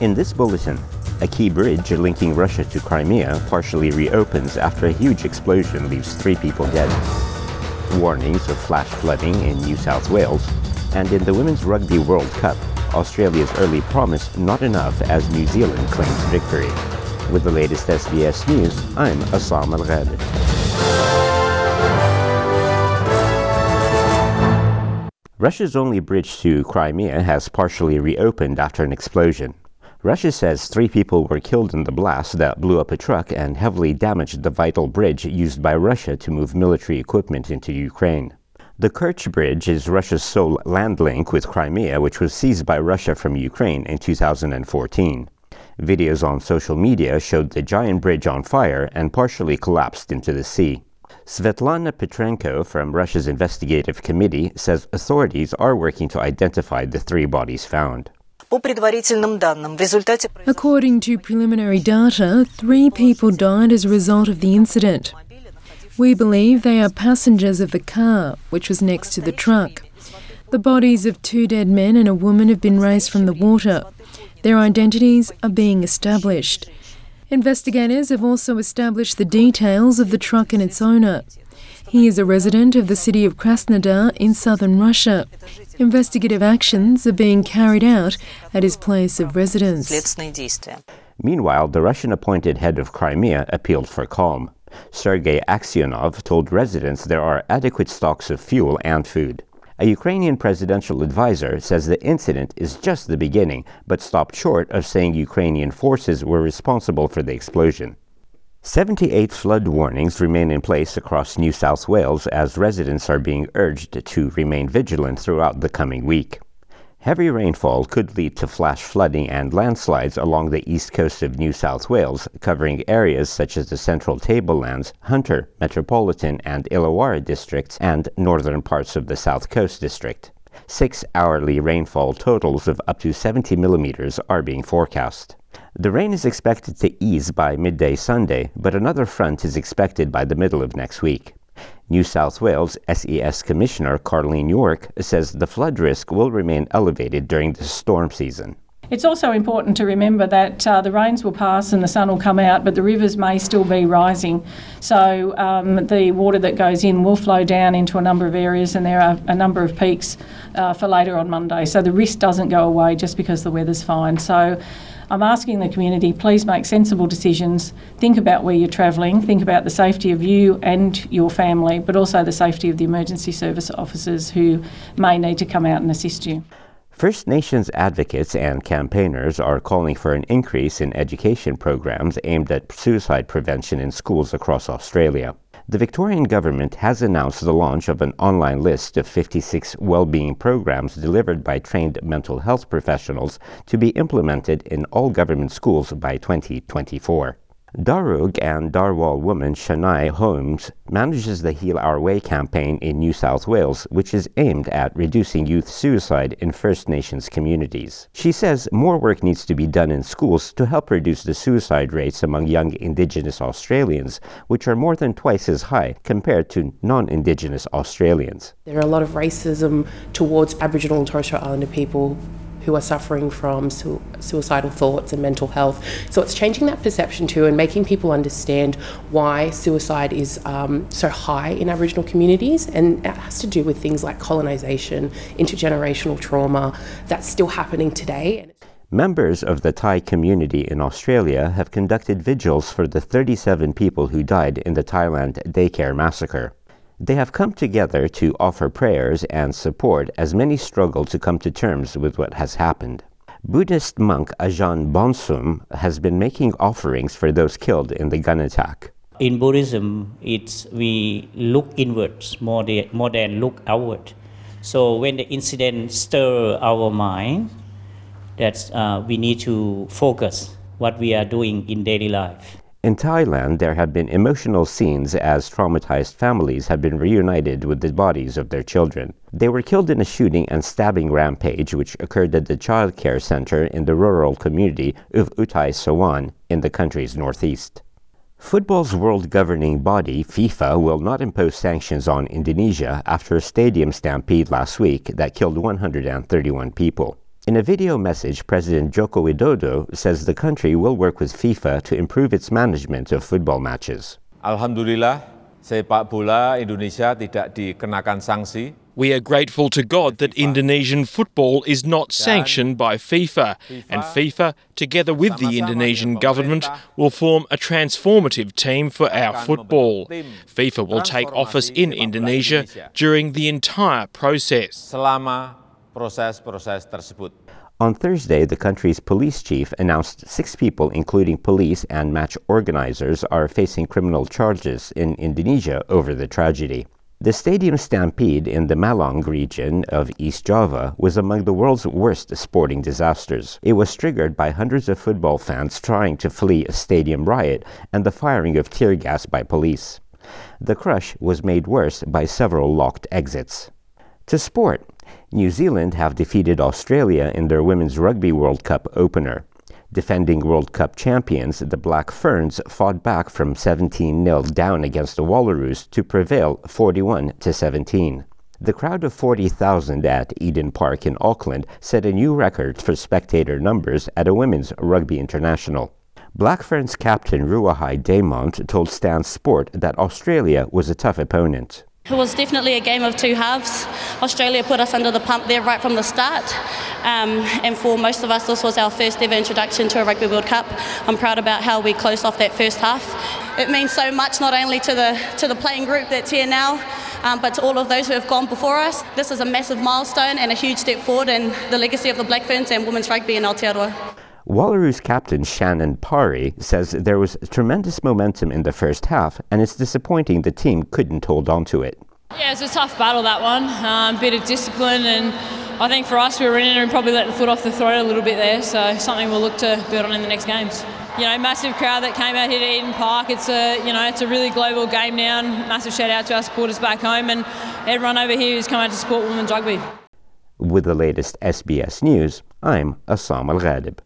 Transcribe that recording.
In this bulletin, a key bridge linking Russia to Crimea partially reopens after a huge explosion leaves 3 people dead. Warnings of flash flooding in New South Wales, and in the Women's Rugby World Cup, Australia's early promise not enough as New Zealand claims victory. With the latest SBS News, I'm Asam al-Ghad. Russia's only bridge to Crimea has partially reopened after an explosion. Russia says 3 people were killed in the blast that blew up a truck and heavily damaged the vital bridge used by Russia to move military equipment into Ukraine. The Kerch Bridge is Russia's sole land link with Crimea, which was seized by Russia from Ukraine in 2014. Videos on social media showed the giant bridge on fire and partially collapsed into the sea. Svetlana Petrenko from Russia's investigative committee says authorities are working to identify the 3 bodies found. According to preliminary data, 3 people died as a result of the incident. We believe they are passengers of the car, which was next to the truck. The bodies of 2 dead men and a woman have been raised from the water. Their identities are being established. Investigators have also established the details of the truck and its owner. He is a resident of the city of Krasnodar in southern Russia. Investigative actions are being carried out at his place of residence. Meanwhile, the Russian-appointed head of Crimea appealed for calm. Sergey Aksionov told residents there are adequate stocks of fuel and food. A Ukrainian presidential advisor says the incident is just the beginning, but stopped short of saying Ukrainian forces were responsible for the explosion. 78 flood warnings remain in place across New South Wales as residents are being urged to remain vigilant throughout the coming week. Heavy rainfall could lead to flash flooding and landslides along the east coast of New South Wales, covering areas such as the Central Tablelands, Hunter, Metropolitan and Illawarra districts, and northern parts of the South Coast district. 6 hourly rainfall totals of up to 70 millimeters are being forecast. The rain is expected to ease by midday Sunday, but another front is expected by the middle of next week. New South Wales SES Commissioner Carleen York says the flood risk will remain elevated during the storm season. It's also important to remember that the rains will pass and the sun will come out, but the rivers may still be rising. So the water that goes in will flow down into a number of areas, and there are a number of peaks for later on Monday. So the risk doesn't go away just because the weather's fine. So I'm asking the community, please make sensible decisions, think about where you're travelling, think about the safety of you and your family, but also the safety of the emergency service officers who may need to come out and assist you. First Nations advocates and campaigners are calling for an increase in education programs aimed at suicide prevention in schools across Australia. The Victorian government has announced the launch of an online list of 56 well-being programs delivered by trained mental health professionals to be implemented in all government schools by 2024. Darug and Darwal woman Shanai Holmes manages the Heal Our Way campaign in New South Wales, which is aimed at reducing youth suicide in First Nations communities. She says more work needs to be done in schools to help reduce the suicide rates among young Indigenous Australians, which are more than twice as high compared to non-Indigenous Australians. There are a lot of racism towards Aboriginal and Torres Strait Islander people who are suffering from suicidal thoughts and mental health. So it's changing that perception too and making people understand why suicide is so high in Aboriginal communities, and that has to do with things like colonisation, intergenerational trauma, that's still happening today. Members of the Thai community in Australia have conducted vigils for the 37 people who died in the Thailand daycare massacre. They have come together to offer prayers and support as many struggle to come to terms with what has happened. Buddhist monk Ajahn Bonsum has been making offerings for those killed in the gun attack. In Buddhism, we look inwards more than look outward. So when the incident stirs our mind, that's we need to focus what we are doing in daily life. In Thailand, there have been emotional scenes as traumatized families have been reunited with the bodies of their children. They were killed in a shooting and stabbing rampage which occurred at the child care center in the rural community of Utai Sawan in the country's northeast. Football's world governing body, FIFA, will not impose sanctions on Indonesia after a stadium stampede last week that killed 131 people. In a video message, President Joko Widodo says the country will work with FIFA to improve its management of football matches. Alhamdulillah, sepak bola Indonesia tidak dikenakan sanksi. We are grateful to God that Indonesian football is not sanctioned by FIFA, and FIFA, together with the Indonesian government, will form a transformative team for our football. FIFA will take office in Indonesia during the entire process. On Thursday, the country's police chief announced 6 people, including police and match organisers, are facing criminal charges in Indonesia over the tragedy. The stadium stampede in the Malang region of East Java was among the world's worst sporting disasters. It was triggered by hundreds of football fans trying to flee a stadium riot and the firing of tear gas by police. The crush was made worse by several locked exits. To sport, New Zealand have defeated Australia in their Women's Rugby World Cup opener. Defending World Cup champions, the Black Ferns fought back from 17-0 down against the Wallaroos to prevail 41-17. The crowd of 40,000 at Eden Park in Auckland set a new record for spectator numbers at a Women's Rugby International. Black Ferns captain Ruahei Demant told Stan Sport that Australia was a tough opponent. It was definitely a game of two halves. Australia put us under the pump there right from the start. And for most of us, this was our first ever introduction to a Rugby World Cup. I'm proud about how we closed off that first half. It means so much, not only to the playing group that's here now, but to all of those who have gone before us. This is a massive milestone and a huge step forward in the legacy of the Black Ferns and women's rugby in Aotearoa. Wallaroos captain Shannon Parry says there was tremendous momentum in the first half, and it's disappointing the team couldn't hold on to it. Yeah, it was a tough battle, that one. Bit of discipline, and I think for us we were in it and probably let the foot off the throat a little bit there, so something we'll look to build on in the next games. You know, massive crowd that came out here to Eden Park. It's a really global game now, and massive shout out to our supporters back home and everyone over here who's come out to support women's rugby. With the latest SBS News, I'm Assam Al-Ghalib.